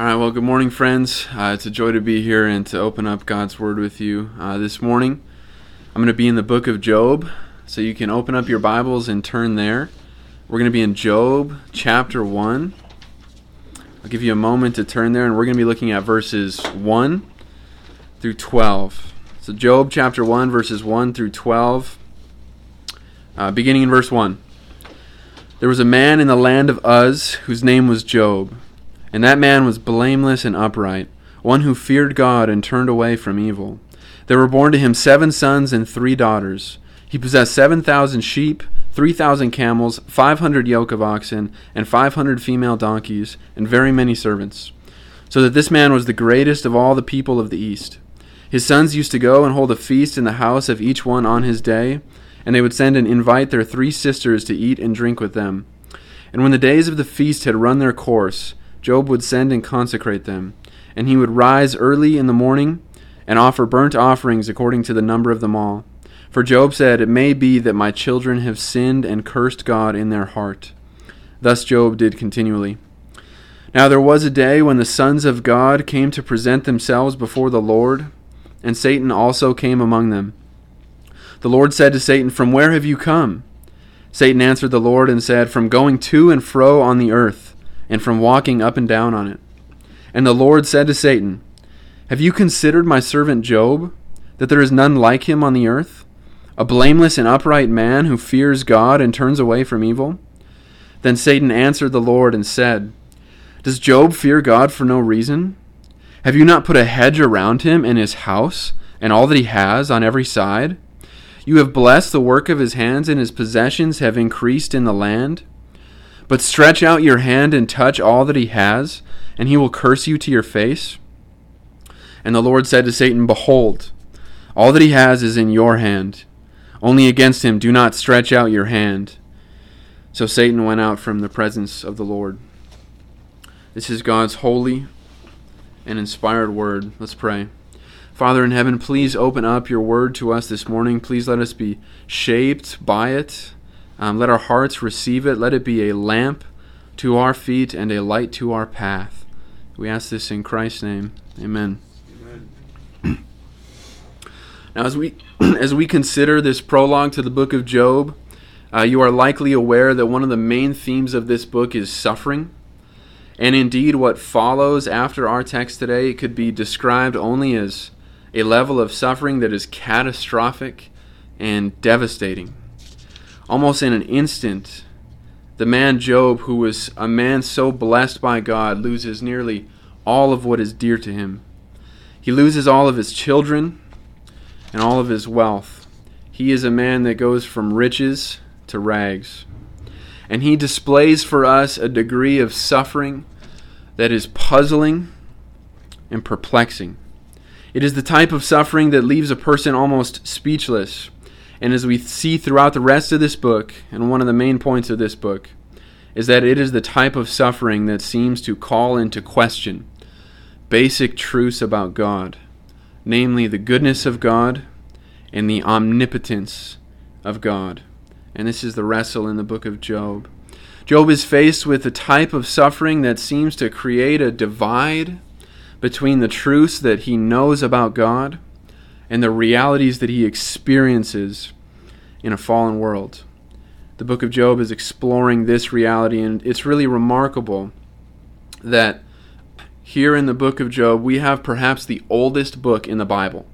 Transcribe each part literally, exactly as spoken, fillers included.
All right, well, good morning, friends. Uh, it's a joy to be here and to open up God's Word with you uh, this morning. I'm going to be in the book of Job, so you can open up your Bibles and turn there. We're going to be in Job chapter one. I'll give you a moment to turn there, and we're going to be looking at verses one through twelve. So Job chapter one, verses one through twelve, uh, beginning in verse one. There was a man in the land of Uz whose name was Job. And that man was blameless and upright, one who feared God and turned away from evil. There were born to him seven sons and three daughters. He possessed seven thousand sheep, three thousand camels, five hundred yoke of oxen, and five hundred female donkeys, and very many servants. So that this man was the greatest of all the people of the east. His sons used to go and hold a feast in the house of each one on his day, and they would send and invite their three sisters to eat and drink with them. And when the days of the feast had run their course, Job would send and consecrate them, and he would rise early in the morning and offer burnt offerings according to the number of them all. For Job said, "It may be that my children have sinned and cursed God in their heart." Thus Job did continually. Now there was a day when the sons of God came to present themselves before the Lord, and Satan also came among them. The Lord said to Satan, "From where have you come?" Satan answered the Lord and said, "From going to and fro on the earth, and from walking up and down on it." And the Lord said to Satan, "Have you considered my servant Job, that there is none like him on the earth, a blameless and upright man who fears God and turns away from evil?" Then Satan answered the Lord and said, "Does Job fear God for no reason? Have you not put a hedge around him and his house and all that he has on every side? You have blessed the work of his hands, and his possessions have increased in the land. But stretch out your hand and touch all that he has, and he will curse you to your face." And the Lord said to Satan, "Behold, all that he has is in your hand. Only against him do not stretch out your hand." So Satan went out from the presence of the Lord. This is God's holy and inspired word. Let's pray. Father in heaven, please open up your word to us this morning. Please let us be shaped by it. Um, let our hearts receive it. Let it be a lamp to our feet and a light to our path. We ask this in Christ's name. Amen. Amen. Now, as we as we consider this prologue to the book of Job, uh, you are likely aware that one of the main themes of this book is suffering. And indeed, what follows after our text today could be described only as a level of suffering that is catastrophic and devastating. Almost in an instant, the man Job, who was a man so blessed by God, loses nearly all of what is dear to him. He loses all of his children and all of his wealth. He is a man that goes from riches to rags. And he displays for us a degree of suffering that is puzzling and perplexing. It is the type of suffering that leaves a person almost speechless. And as we see throughout the rest of this book, and one of the main points of this book, is that it is the type of suffering that seems to call into question basic truths about God, namely the goodness of God and the omnipotence of God. And this is the wrestle in the book of Job. Job is faced with a type of suffering that seems to create a divide between the truths that he knows about God and the realities that he experiences in a fallen world. The book of Job is exploring this reality, and it's really remarkable that here in the book of Job, we have perhaps the oldest book in the Bible.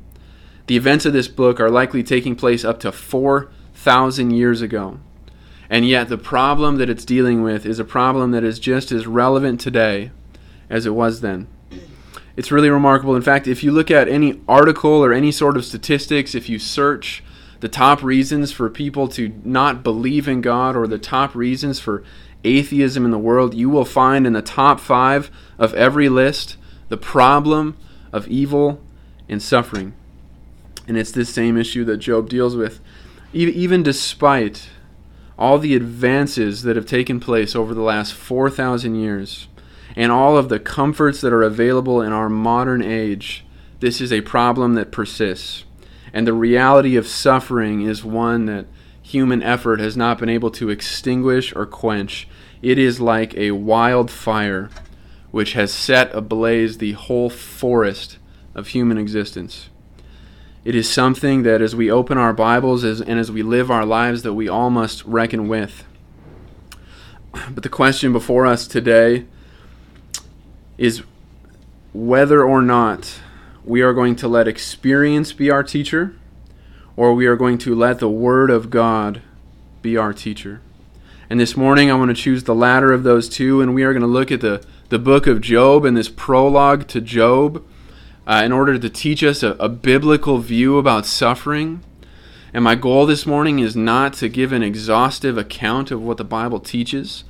The events of this book are likely taking place up to four thousand years ago, and yet the problem that it's dealing with is a problem that is just as relevant today as it was then. It's really remarkable. In fact, if you look at any article or any sort of statistics, if you search the top reasons for people to not believe in God or the top reasons for atheism in the world, you will find in the top five of every list the problem of evil and suffering. And it's this same issue that Job deals with. Even despite all the advances that have taken place over the last four thousand years, and all of the comforts that are available in our modern age, this is a problem that persists. And the reality of suffering is one that human effort has not been able to extinguish or quench. It is like a wildfire which has set ablaze the whole forest of human existence. It is something that as we open our Bibles and as we live our lives that we all must reckon with. But the question before us today is whether or not we are going to let experience be our teacher, or we are going to let the Word of God be our teacher. And this morning I want to choose the latter of those two, and we are going to look at the, the book of Job and this prologue to Job uh, in order to teach us a, a biblical view about suffering. And my goal this morning is not to give an exhaustive account of what the Bible teaches,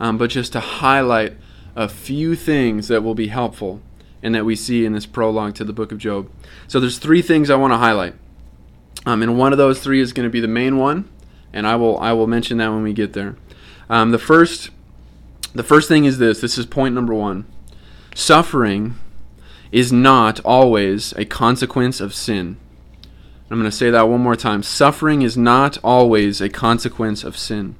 um, but just to highlight a few things that will be helpful and that we see in this prologue to the book of Job. So there's three things I want to highlight. Um, and one of those three is going to be the main one, and I will I will mention that when we get there. Um, the first the first thing is this. This is point number one. Suffering is not always a consequence of sin. I'm going to say that one more time. Suffering is not always a consequence of sin.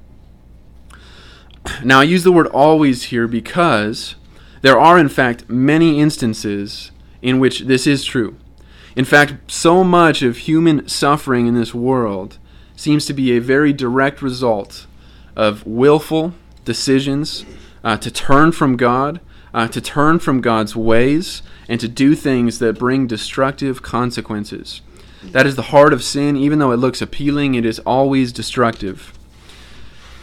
Now, I use the word always here because there are, in fact, many instances in which this is true. In fact, so much of human suffering in this world seems to be a very direct result of willful decisions uh, to turn from God, uh, to turn from God's ways, and to do things that bring destructive consequences. That is the heart of sin. Even though it looks appealing, it is always destructive.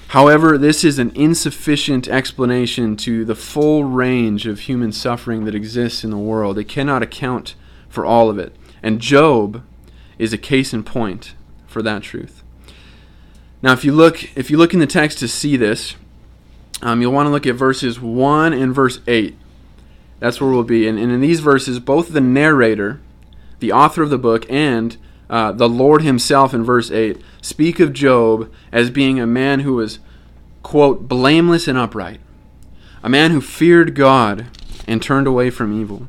However, this is an insufficient explanation to the full range of human suffering that exists in the world. It cannot account for all of it. And Job is a case in point for that truth. Now, if you look if you look in the text to see this, um, you'll want to look at verses one and verse eight. That's where we'll be. And, and in these verses, both the narrator, the author of the book, and uh, the Lord himself in verse eight speak of Job as being a man who was, quote, blameless and upright, a man who feared God and turned away from evil.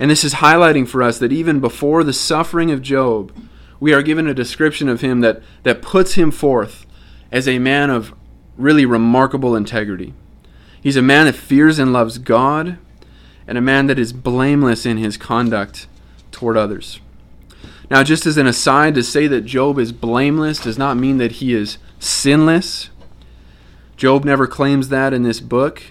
And this is highlighting for us that even before the suffering of Job, we are given a description of him that, that puts him forth as a man of really remarkable integrity. He's a man that fears and loves God, and a man that is blameless in his conduct toward others. Now, just as an aside, to say that Job is blameless does not mean that he is sinless. Job never claims that in this book,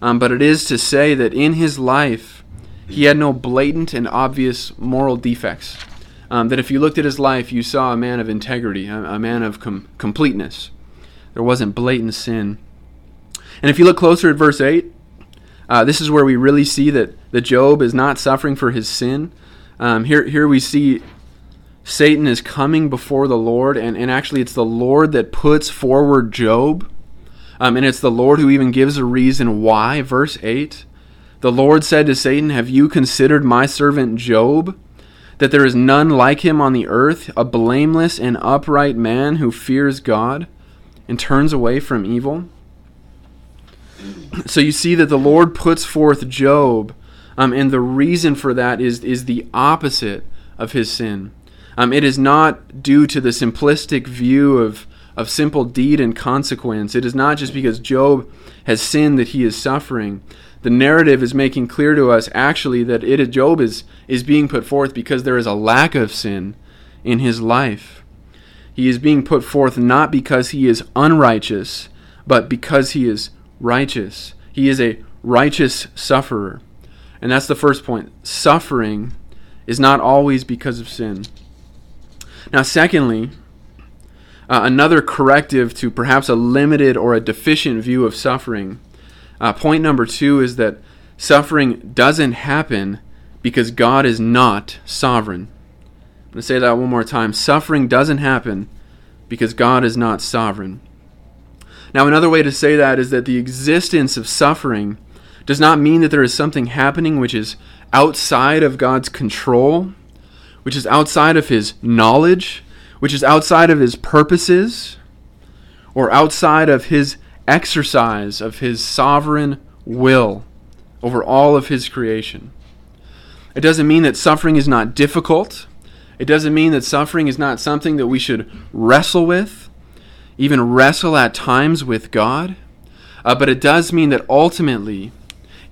um, but it is to say that in his life, he had no blatant and obvious moral defects. Um, that if you looked at his life, you saw a man of integrity, a, a man of com- completeness. There wasn't blatant sin. And if you look closer at verse eight, uh, this is where we really see that, that Job is not suffering for his sin. Um, here, here we see Satan is coming before the Lord, and, and actually it's the Lord that puts forward Job, um, and it's the Lord who even gives a reason why. Verse eight, the Lord said to Satan, "Have you considered my servant Job, that there is none like him on the earth, a blameless and upright man who fears God and turns away from evil?" So you see that the Lord puts forth Job, Um, and the reason for that is, is the opposite of his sin. Um, it is not due to the simplistic view of, of simple deed and consequence. It is not just because Job has sinned that he is suffering. The narrative is making clear to us actually that it, Job is, is being put forth because there is a lack of sin in his life. He is being put forth not because he is unrighteous, but because he is righteous. He is a righteous sufferer. And that's the first point. Suffering is not always because of sin. Now, secondly, uh, another corrective to perhaps a limited or a deficient view of suffering. Uh, point number two is that suffering doesn't happen because God is not sovereign. I'm going to say that one more time. Suffering doesn't happen because God is not sovereign. Now, another way to say that is that the existence of suffering does not mean that there is something happening which is outside of God's control, which is outside of his knowledge, which is outside of his purposes, or outside of his exercise of his sovereign will over all of his creation. It doesn't mean that suffering is not difficult. It doesn't mean that suffering is not something that we should wrestle with, even wrestle at times with God. Uh, but it does mean that ultimately,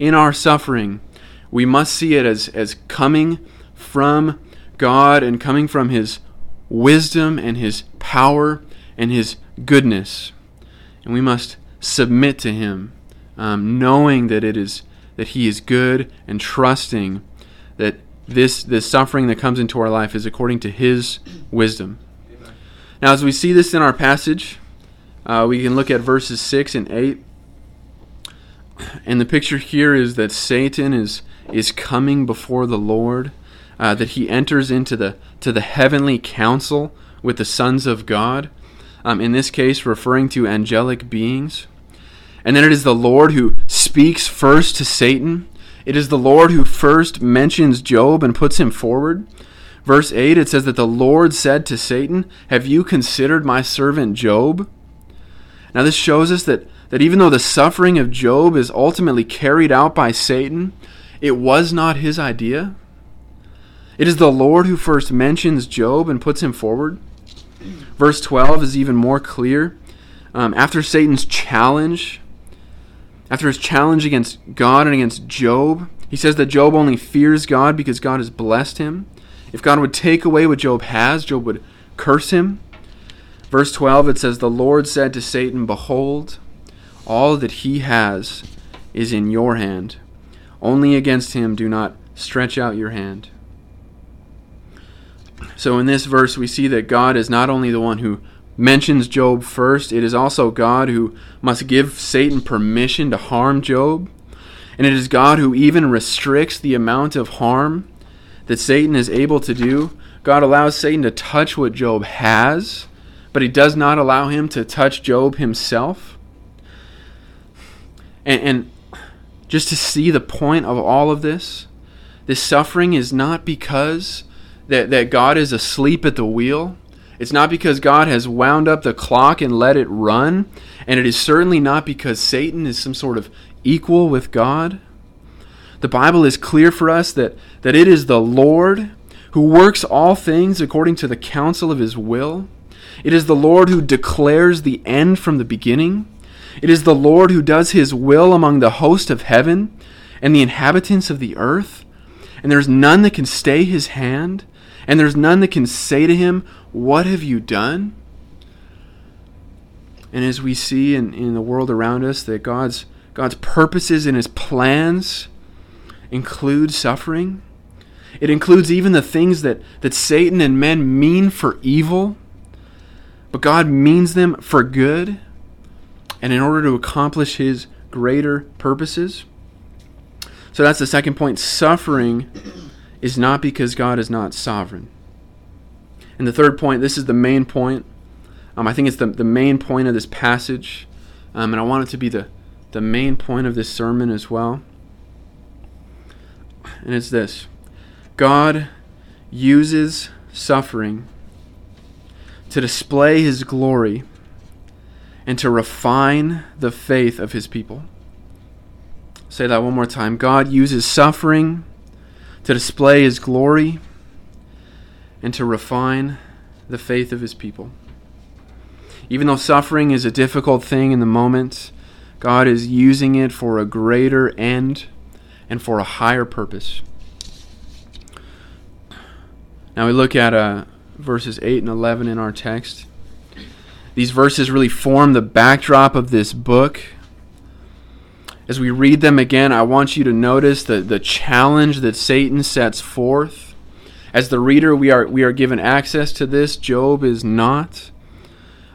in our suffering, we must see it as, as coming from God and coming from His wisdom and His power and His goodness. And we must submit to Him, um, knowing that it is that He is good, and trusting that this this suffering that comes into our life is according to His wisdom. Amen. Now, as we see this in our passage, uh, we can look at verses six and eight. And the picture here is that Satan is is coming before the Lord, uh, that he enters into the to the heavenly council with the sons of God. Um, in this case, referring to angelic beings. And then it is the Lord who speaks first to Satan. It is the Lord who first mentions Job and puts him forward. Verse eight, it says that the Lord said to Satan, "Have you considered my servant Job?" Now this shows us that, that even though the suffering of Job is ultimately carried out by Satan, it was not his idea. It is the Lord who first mentions Job and puts him forward. Verse twelve is even more clear. Um, after Satan's challenge, after his challenge against God and against Job, he says that Job only fears God because God has blessed him. If God would take away what Job has, Job would curse him. Verse twelve, it says, "The Lord said to Satan, 'Behold, all that he has is in your hand. Only against him do not stretch out your hand.'" So in this verse, we see that God is not only the one who mentions Job first, it is also God who must give Satan permission to harm Job. And it is God who even restricts the amount of harm that Satan is able to do. God allows Satan to touch what Job has, but He does not allow him to touch Job himself. And, and just to see the point of all of this, this suffering is not because That, that God is asleep at the wheel. It's not because God has wound up the clock and let it run. And it is certainly not because Satan is some sort of equal with God. The Bible is clear for us that, that it is the Lord who works all things according to the counsel of His will. It is the Lord who declares the end from the beginning. It is the Lord who does His will among the host of heaven and the inhabitants of the earth. And there's none that can stay His hand. And there's none that can say to Him, "What have you done?" And as we see in, in the world around us, that God's God's purposes and His plans include suffering. It includes even the things that, that Satan and men mean for evil, but God means them for good, and in order to accomplish His greater purposes. So that's the second point. Suffering is not because God is not sovereign. And the third point, this is the main point. Um, I think it's the, the main point of this passage, um, and I want it to be the, the main point of this sermon as well. And it's this: God uses suffering to display His glory and to refine the faith of His people. I'll say that one more time. God uses suffering to display His glory and to refine the faith of His people. Even though suffering is a difficult thing in the moment, God is using it for a greater end and for a higher purpose. Now we look at uh, verses eight and eleven in our text. These verses really form the backdrop of this book. As we read them again, I want you to notice the, the challenge that Satan sets forth. As the reader, we are we are given access to this. Job is not.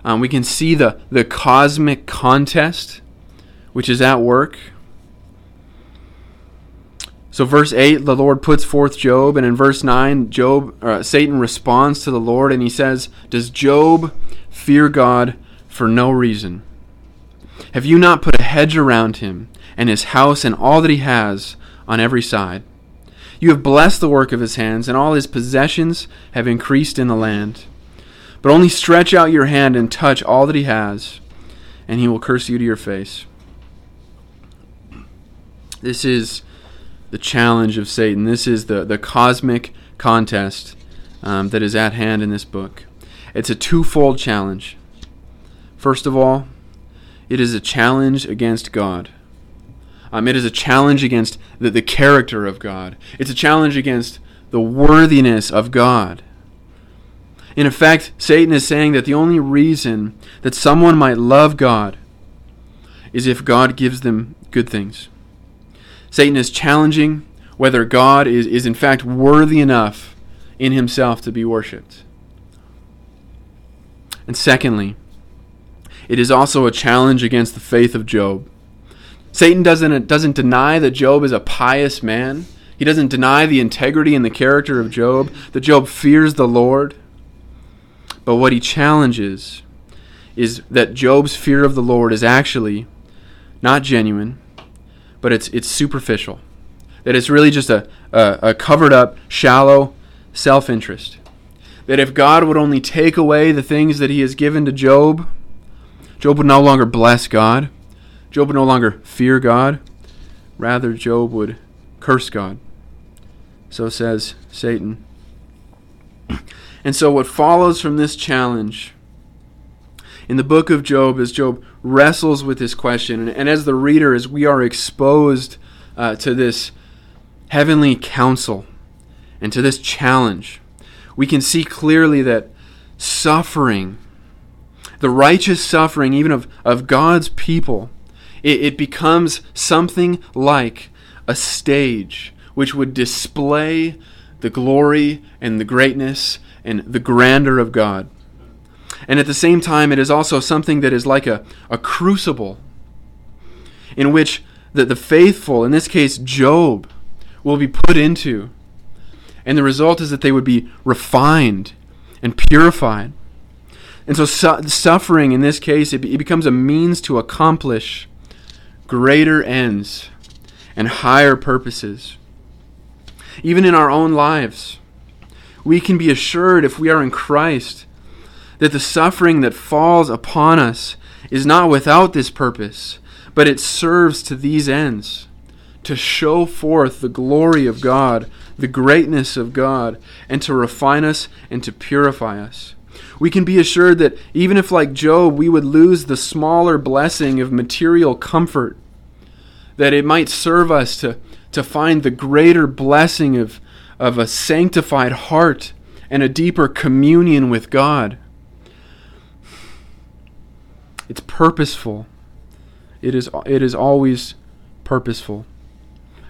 Um, we can see the, the cosmic contest, which is at work. So verse eight, the Lord puts forth Job, and in verse nine, Job uh, Satan responds to the Lord, and he says, "Does Job fear God for no reason? Have you not put a hedge around him and his house and all that he has on every side? You have blessed the work of his hands, and all his possessions have increased in the land. But only stretch out your hand and touch all that he has, and he will curse you to your face." This is the challenge of Satan. This is the, the cosmic contest um, that is at hand in this book. It's a twofold challenge. First of all, it is a challenge against God. Um, it is a challenge against the, the character of God. It's a challenge against the worthiness of God. And in fact, Satan is saying that the only reason that someone might love God is if God gives them good things. Satan is challenging whether God is, is in fact worthy enough in himself to be worshipped. And secondly, it is also a challenge against the faith of Job. Satan doesn't, doesn't deny that Job is a pious man. He doesn't deny the integrity and the character of Job, that Job fears the Lord. But what he challenges is that Job's fear of the Lord is actually not genuine, but it's it's superficial. That it's really just a, a, a covered-up, shallow self-interest. That if God would only take away the things that he has given to Job, Job would no longer bless God. Job would no longer fear God. Rather, Job would curse God. So says Satan. And so what follows from this challenge in the book of Job as Job wrestles with this question, and, and as the reader, as we are exposed uh, to this heavenly counsel and to this challenge, we can see clearly that suffering, the righteous suffering even of, of God's people, it, it becomes something like a stage which would display the glory and the greatness and the grandeur of God. And at the same time, it is also something that is like a, a crucible in which the, the faithful, in this case Job, will be put into. And the result is that they would be refined and purified. And so su- suffering, in this case, it, be, it becomes a means to accomplish greater ends and higher purposes. Even in our own lives, we can be assured, if we are in Christ, that the suffering that falls upon us is not without this purpose, but it serves to these ends, to show forth the glory of God, the greatness of God, and to refine us and to purify us. We can be assured that even if, like Job, we would lose the smaller blessing of material comfort, that it might serve us to, to find the greater blessing of, of a sanctified heart and a deeper communion with God. It's purposeful. It is it is always purposeful.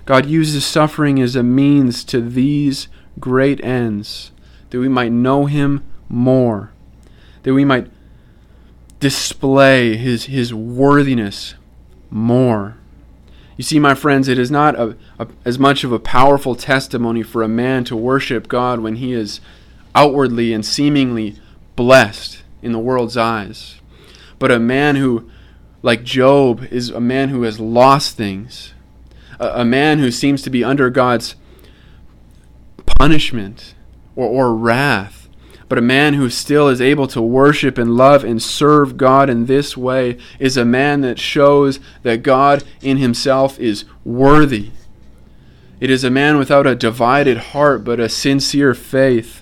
God uses suffering as a means to these great ends, that we might know him more, that we might display his, his worthiness more. You see, my friends, it is not a, a, as much of a powerful testimony for a man to worship God when he is outwardly and seemingly blessed in the world's eyes. But a man who, like Job, is a man who has lost things, a, a man who seems to be under God's punishment or, or wrath, but a man who still is able to worship and love and serve God in this way is a man that shows that God in himself is worthy. It is a man without a divided heart, but a sincere faith.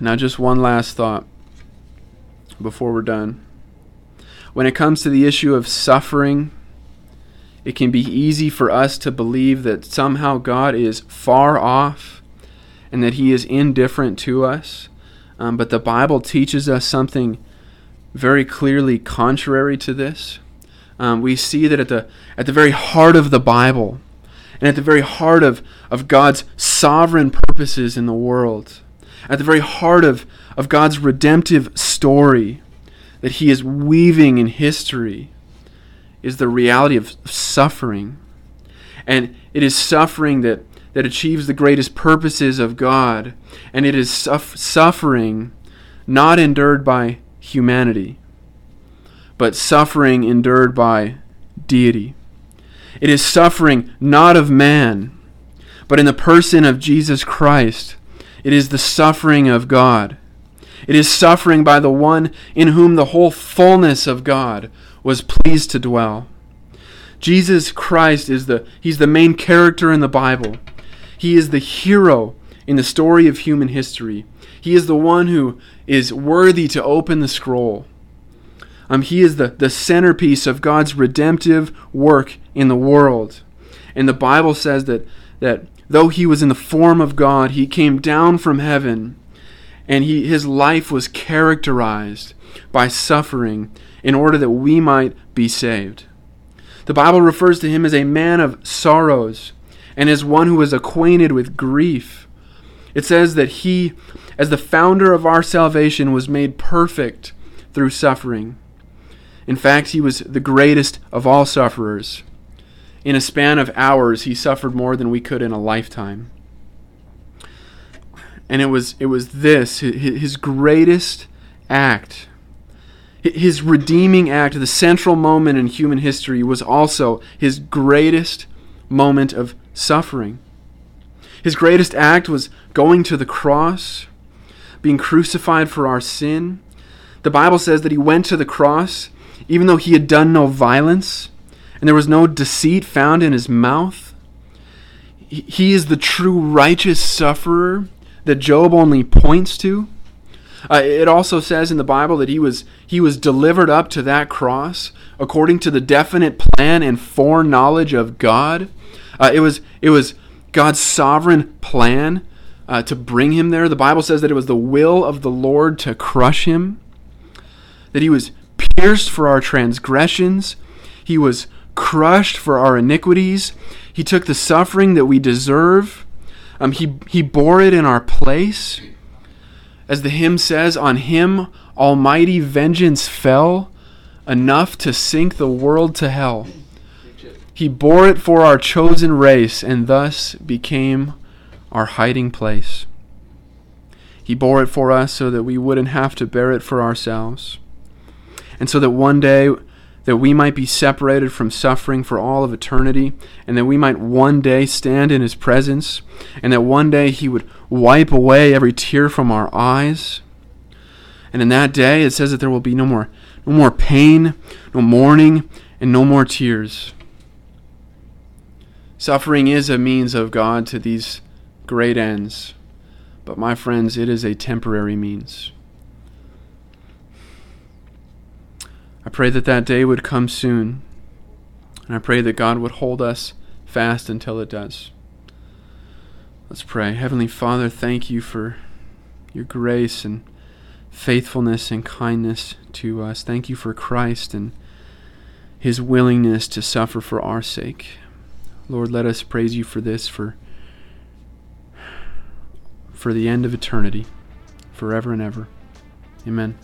Now, just one last thought before we're done. When it comes to the issue of suffering, it can be easy for us to believe that somehow God is far off and that he is indifferent to us. Um, but the Bible teaches us something very clearly contrary to this. Um, we see that at the at the very heart of the Bible and at the very heart of, of God's sovereign purposes in the world, at the very heart of, of God's redemptive story that he is weaving in history, is the reality of suffering. And it is suffering that, that achieves the greatest purposes of God. And it is suf- suffering not endured by humanity, but suffering endured by deity. It is suffering not of man, but in the person of Jesus Christ. It is the suffering of God. It is suffering by the one in whom the whole fullness of God was pleased to dwell. Jesus Christ is the he's the main character in the Bible. He is the hero in the story of human history. He is the one who is worthy to open the scroll. Um, he is the, the centerpiece of God's redemptive work in the world. And the Bible says that, that though he was in the form of God, he came down from heaven, and he, his life was characterized by suffering in order that we might be saved. The Bible refers to him as a man of sorrows and as one who is acquainted with grief. It says that he, as the founder of our salvation, was made perfect through suffering. In fact, he was the greatest of all sufferers. In a span of hours, he suffered more than we could in a lifetime. And it was it was this, his greatest act, his redeeming act, the central moment in human history, was also his greatest moment of suffering. His greatest act was going to the cross, being crucified for our sin. The Bible says that he went to the cross even though he had done no violence, and there was no deceit found in his mouth. He is the true righteous sufferer that Job only points to. Uh, it also says in the Bible that he was he was delivered up to that cross according to the definite plan and foreknowledge of God. Uh, it was it was God's sovereign plan uh, to bring him there. The Bible says that it was the will of the Lord to crush him, that he was pierced for our transgressions, he was crushed for our iniquities, he took the suffering that we deserve. Um, he, he bore it in our place. As the hymn says, on him almighty vengeance fell, enough to sink the world to hell. He bore it for our chosen race, and thus became our hiding place. He bore it for us so that we wouldn't have to bear it for ourselves, and so that one day that we might be separated from suffering for all of eternity, and that we might one day stand in his presence, and that one day he would wipe away every tear from our eyes. And in that day, it says that there will be no more, no more pain, no mourning, and no more tears. Suffering is a means of God to these great ends, but my friends, it is a temporary means. I pray that that day would come soon, and I pray that God would hold us fast until it does. Let's pray. Heavenly Father, thank you for your grace and faithfulness and kindness to us. Thank you for Christ and his willingness to suffer for our sake. Lord, let us praise you for this, for, for the end of eternity, forever and ever. Amen.